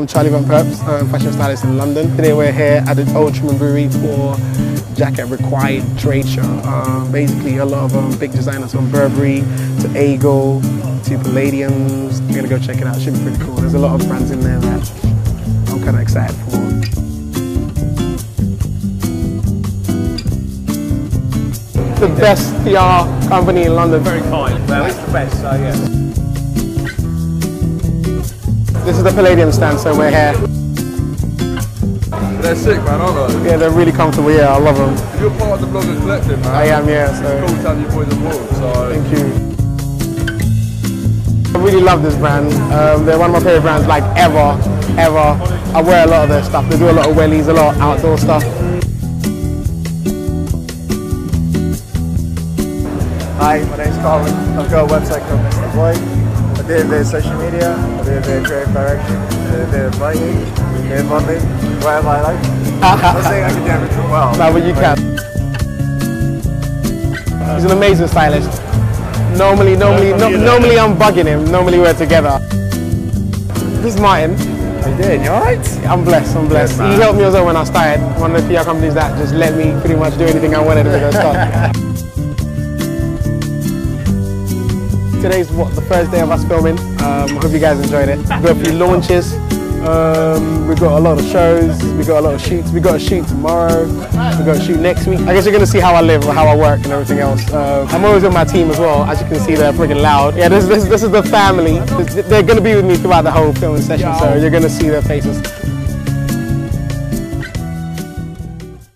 I'm Charlie Van Perps, I'm a fashion stylist in London. Today we're here at the Old Truman Brewery for Jacket Required Trade Show. Basically a lot of big designers from Burberry to Ago to Palladiums. We're going to go check it out, it should be pretty cool. There's a lot of brands in there that I'm kind of excited for. The best PR company in London. Very kind, well it's the best, so yeah. This is the Palladium stand, so we're here. They're sick, man, aren't they? Yeah, they're really comfortable, yeah, I love them. You're part of the Bloggers Collective, man. I am, yeah. So it's cool to have you boys on board, so... Thank you. I really love this brand. They're one of my favourite brands, like, ever. I wear a lot of their stuff. They do a lot of wellies, a lot of outdoor stuff. Hi, my name's Carl. I've got a website called Mr. Boy. I do their social media, I do their creative direction, I do their money, their modeling, whatever I like. I'm not saying I can do everything well. No, but you can. He's an amazing stylist. Normally I'm bugging him, normally we're together. This is Martin. How you doing, you alright? I'm blessed. He helped me as well when I started. One of the PR companies that just let me pretty much do anything I wanted because I started. Today's the first day of us filming. Hope you guys enjoyed it. We've got a few launches, we've got a lot of shows, we've got a lot of shoots. We've got a shoot tomorrow, we've got a shoot next week. I guess you're going to see how I live, how I work and everything else. I'm always with my team as well, as you can see they're freaking loud. Yeah, this is the family. They're going to be with me throughout the whole filming session, so you're going to see their faces.